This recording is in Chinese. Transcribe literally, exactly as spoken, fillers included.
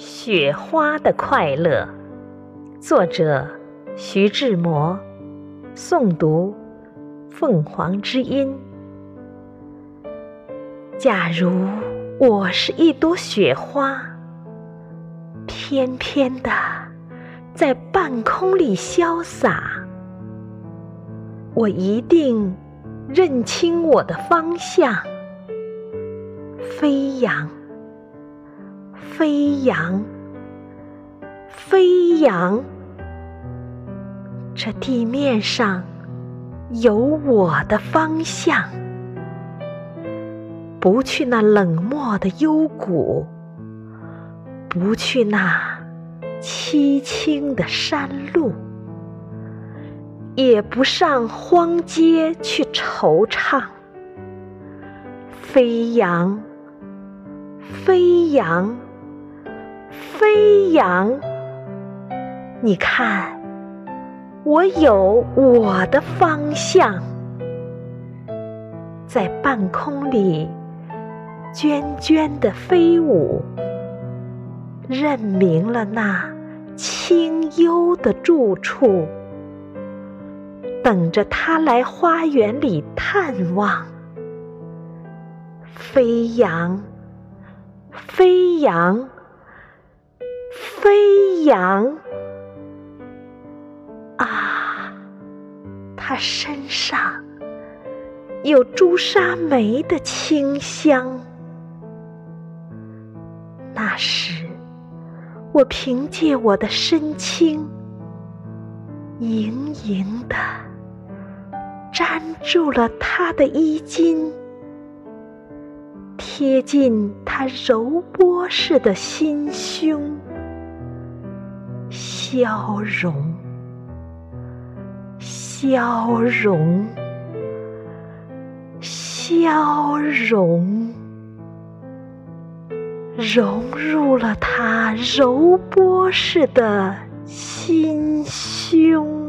雪花的快乐，作者徐志摩，诵读凤凰之音。假如我是一朵雪花，翩翩地在半空里潇洒，我一定认清我的方向，飞扬飞扬飞扬，这地面上有我的方向，不去那冷漠的幽谷，不去那凄清的山路，也不上荒街去惆怅，飞扬飞扬飞扬，你看，我有我的方向，在半空里涓涓地飞舞，认明了那清幽的住处，等着他来花园里探望。飞扬飞扬飞扬啊，它身上有朱砂梅的清香。那时我凭借我的身轻，盈盈地粘住了它的衣襟，贴近它柔波似的心胸，消融消融消融，融入了它柔波似的心胸。